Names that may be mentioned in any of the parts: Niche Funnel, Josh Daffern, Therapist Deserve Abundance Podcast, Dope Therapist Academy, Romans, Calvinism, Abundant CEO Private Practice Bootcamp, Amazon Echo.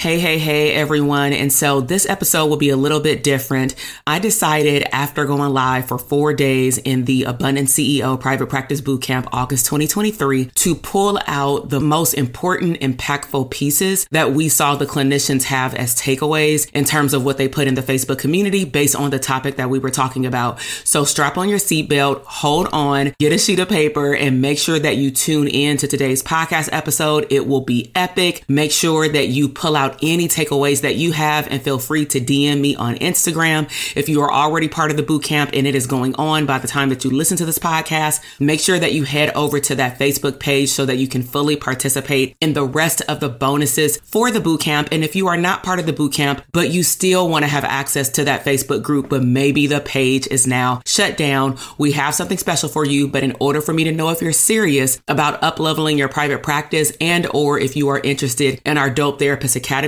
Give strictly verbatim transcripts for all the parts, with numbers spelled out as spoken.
Hey, hey, hey, everyone. And so this episode will be a little bit different. I decided after going live for four days in the Abundant C E O Private Practice Bootcamp, August twenty twenty-three, to pull out the most important, impactful pieces that we saw the clinicians have as takeaways in terms of what they put in the Facebook community based on the topic that we were talking about. So strap on your seatbelt, hold on, get a sheet of paper, and make sure that you tune in to today's podcast episode. It will be epic. Make sure that you pull out any takeaways that you have and feel free to D M me on Instagram. If you are already part of the bootcamp and it is going on by the time that you listen to this podcast, make sure that you head over to that Facebook page so that you can fully participate in the rest of the bonuses for the bootcamp. And if you are not part of the bootcamp, but you still want to have access to that Facebook group, but maybe the page is now shut down, we have something special for you. But in order for me to know if you're serious about up-leveling your private practice and or if you are interested in our Dope Therapist Academy,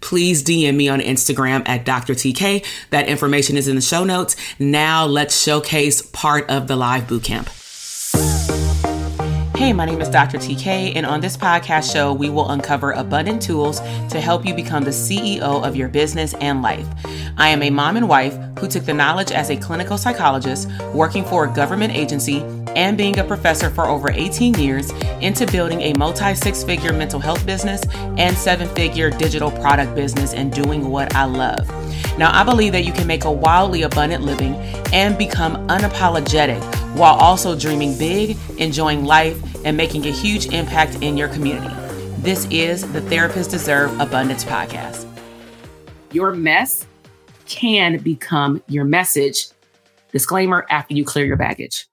please D M me on Instagram at Doctor T K. That information is in the show notes. Now let's showcase part of the live bootcamp. Hey, my name is Doctor T K, and on this podcast show, we will uncover abundant tools to help you become the C E O of your business and life. I am a mom and wife who took the knowledge as a clinical psychologist, working for a government agency, and being a professor for over eighteen years into building a multi-six-figure mental health business and seven-figure digital product business and doing what I love. Now, I believe that you can make a wildly abundant living and become unapologetic while also dreaming big, enjoying life, and making a huge impact in your community. This is the Therapist Deserve Abundance Podcast. Your mess can become your message. Disclaimer, after you clear your baggage.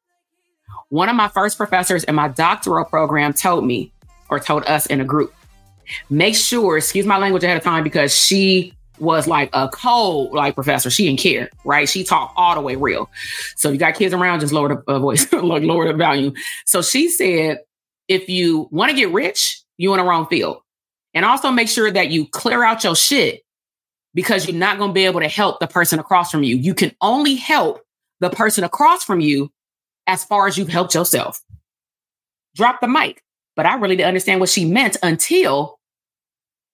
One of my first professors in my doctoral program told me, or told us in a group, make sure, excuse my language ahead of time, because she was like a cold, like professor. She didn't care, right? She talked all the way real. So if you got kids around, just lower the uh, voice, like lower the volume. So she said, if you want to get rich, you're in the wrong field. And also make sure that you clear out your shit, because you're not going to be able to help the person across from you. You can only help the person across from you as far as you've helped yourself. Drop the mic. But I really didn't understand what she meant until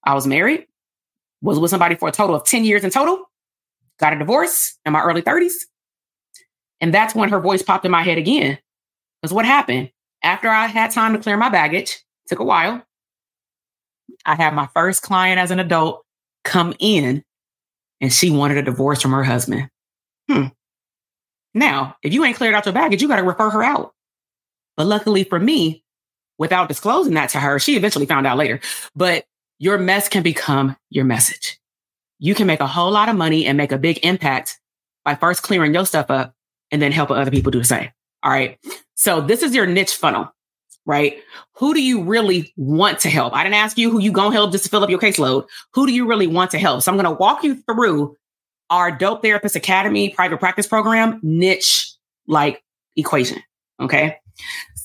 I was married, was with somebody for a total of ten years in total, got a divorce in my early thirties. And that's when her voice popped in my head again. Because what happened? After I had time to clear my baggage, took a while, I had my first client as an adult come in, and she wanted a divorce from her husband. Hmm. Now, if you ain't cleared out your baggage, you got to refer her out. But luckily for me, without disclosing that to her, she eventually found out later. But your mess can become your message. You can make a whole lot of money and make a big impact by first clearing your stuff up and then helping other people do the same. All right. So this is your niche funnel, right? Who do you really want to help? I didn't ask you who you gonna help just to fill up your caseload. Who do you really want to help? So I'm going to walk you through our Dope Therapist Academy private practice program niche like equation. Okay.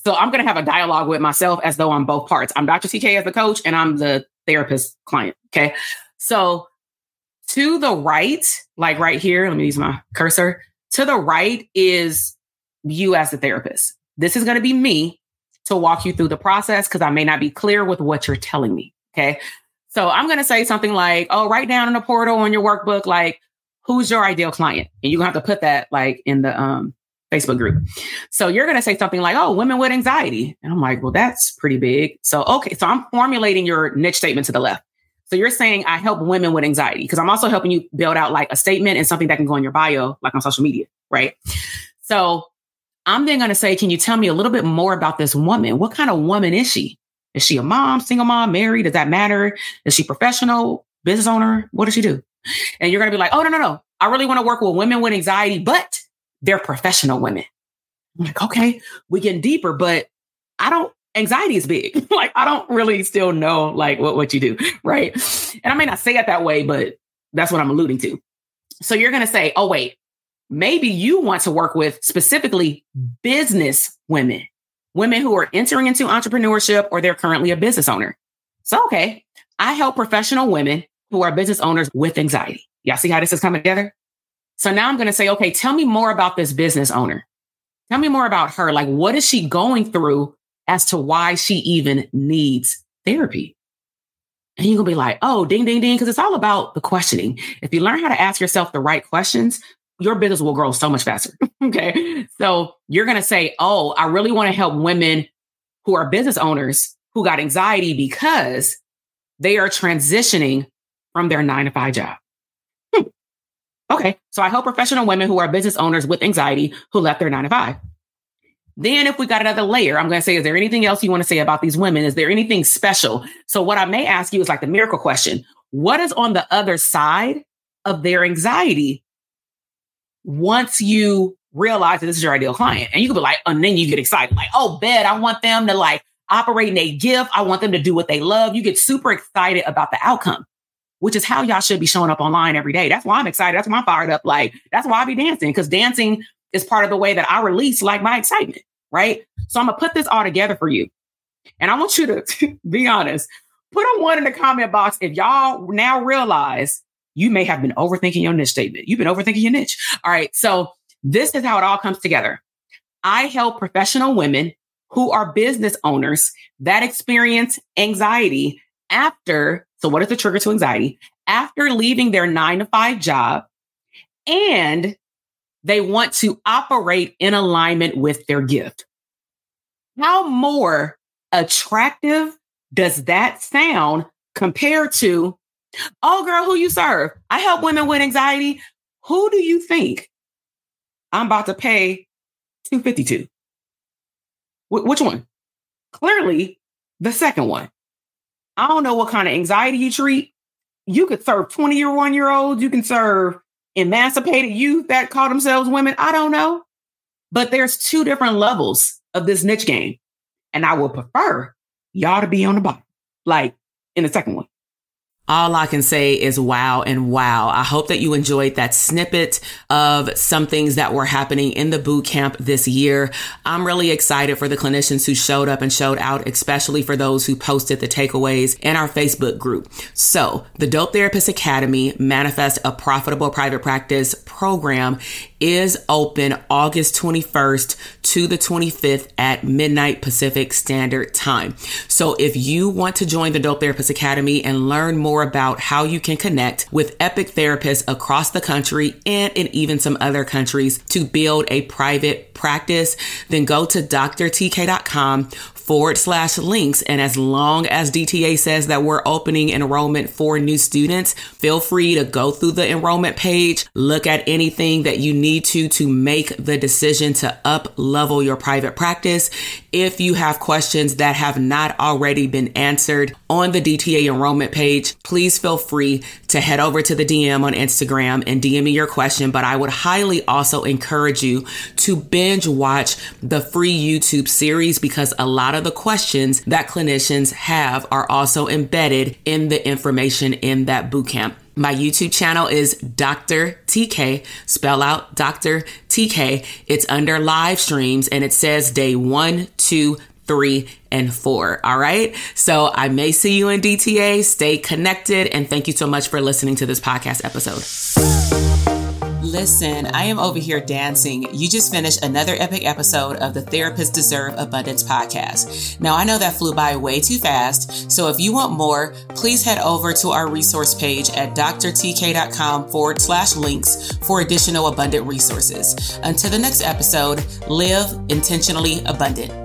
So I'm going to have a dialogue with myself as though I'm both parts. I'm Doctor T K as the coach, and I'm the therapist client. Okay. So to the right, like right here, let me use my cursor. To the right is you as the therapist. This is going to be me to walk you through the process, because I may not be clear with what you're telling me. Okay. So I'm going to say something like, oh, write down in the portal on your workbook, like, who's your ideal client? And you're going to have to put that like in the um, Facebook group. So you're going to say something like, oh, women with anxiety. And I'm like, well, that's pretty big. So, okay. So I'm formulating your niche statement to the left. So you're saying I help women with anxiety, because I'm also helping you build out like a statement and something that can go in your bio, like on social media. Right. So I'm then going to say, can you tell me a little bit more about this woman? What kind of woman is she? Is she a mom, single mom, married? Does that matter? Is she professional, business owner? What does she do? And you're going to be like, oh, no, no, no. I really want to work with women with anxiety, but they're professional women. I'm like, okay, we're getting deeper, but I don't, anxiety is big. Like, I don't really still know like what, what you do. Right. And I may not say it that way, but that's what I'm alluding to. So you're going to say, oh, wait, maybe you want to work with specifically business women, women who are entering into entrepreneurship or they're currently a business owner. So, okay, I help professional women who are business owners with anxiety. Y'all see how this is coming together? So now I'm going to say, okay, tell me more about this business owner. Tell me more about her. Like, what is she going through as to why she even needs therapy? And you're going to be like, oh, ding, ding, ding, because it's all about the questioning. If you learn how to ask yourself the right questions, your business will grow so much faster. Okay. So you're going to say, oh, I really want to help women who are business owners who got anxiety because they are transitioning from their nine to five job. Hmm. Okay. So I help professional women who are business owners with anxiety who left their nine to five. Then if we got another layer, I'm going to say, is there anything else you want to say about these women? Is there anything special? So what I may ask you is like the miracle question. What is on the other side of their anxiety once you realize that this is your ideal client? And you can be like, and then you get excited. Like, oh, bet I want them to like operate in a gift. I want them to do what they love. You get super excited about the outcome, which is how y'all should be showing up online every day. That's why I'm excited. That's why I'm fired up. Like, that's why I be dancing, because dancing is part of the way that I release like my excitement, right? So I'm gonna put this all together for you. And I want you to be honest, put a one in the comment box if y'all now realize you may have been overthinking your niche statement. You've been overthinking your niche. All right, so this is how it all comes together. I help professional women who are business owners that experience anxiety after, so what is the trigger to anxiety? After leaving their nine to five job, and they want to operate in alignment with their gift. How more attractive does that sound compared to, oh, girl, who you serve? I help women with anxiety. Who do you think I'm about to pay two hundred fifty dollars to? Wh- which one? Clearly, the second one. I don't know what kind of anxiety you treat. You could serve twenty-year-one-year-olds. You can serve emancipated youth that call themselves women. I don't know. But there's two different levels of this niche game. And I would prefer y'all to be on the bottom, like in the second one. All I can say is wow and wow. I hope that you enjoyed that snippet of some things that were happening in the boot camp this year. I'm really excited for the clinicians who showed up and showed out, especially for those who posted the takeaways in our Facebook group. So the Dope Therapist Academy Manifest a Profitable Private Practice program is open August twenty-first to the twenty-fifth at midnight Pacific Standard Time. So if you want to join the Dope Therapist Academy and learn more about how you can connect with epic therapists across the country and in even some other countries to build a private practice, then go to drtk.com forward slash links. And as long as D T A says that we're opening enrollment for new students, feel free to go through the enrollment page, look at anything that you need to, to make the decision to up level your private practice. If you have questions that have not already been answered on the D T A enrollment page, please feel free to head over to the D M on Instagram and D M me your question. But I would highly also encourage you to binge watch the free YouTube series, because a lot of the questions that clinicians have are also embedded in the information in that bootcamp. My YouTube channel is Doctor T K, spell out Doctor T K. It's under live streams and it says day one, two, three, and four. All right. So I may see you in D T A. Stay connected. And thank you so much for listening to this podcast episode. Listen, I am over here dancing. You just finished another epic episode of the Therapist Deserve Abundance podcast. Now, I know that flew by way too fast. So if you want more, please head over to our resource page at drtk.com forward slash links for additional abundant resources. Until the next episode, live intentionally abundant.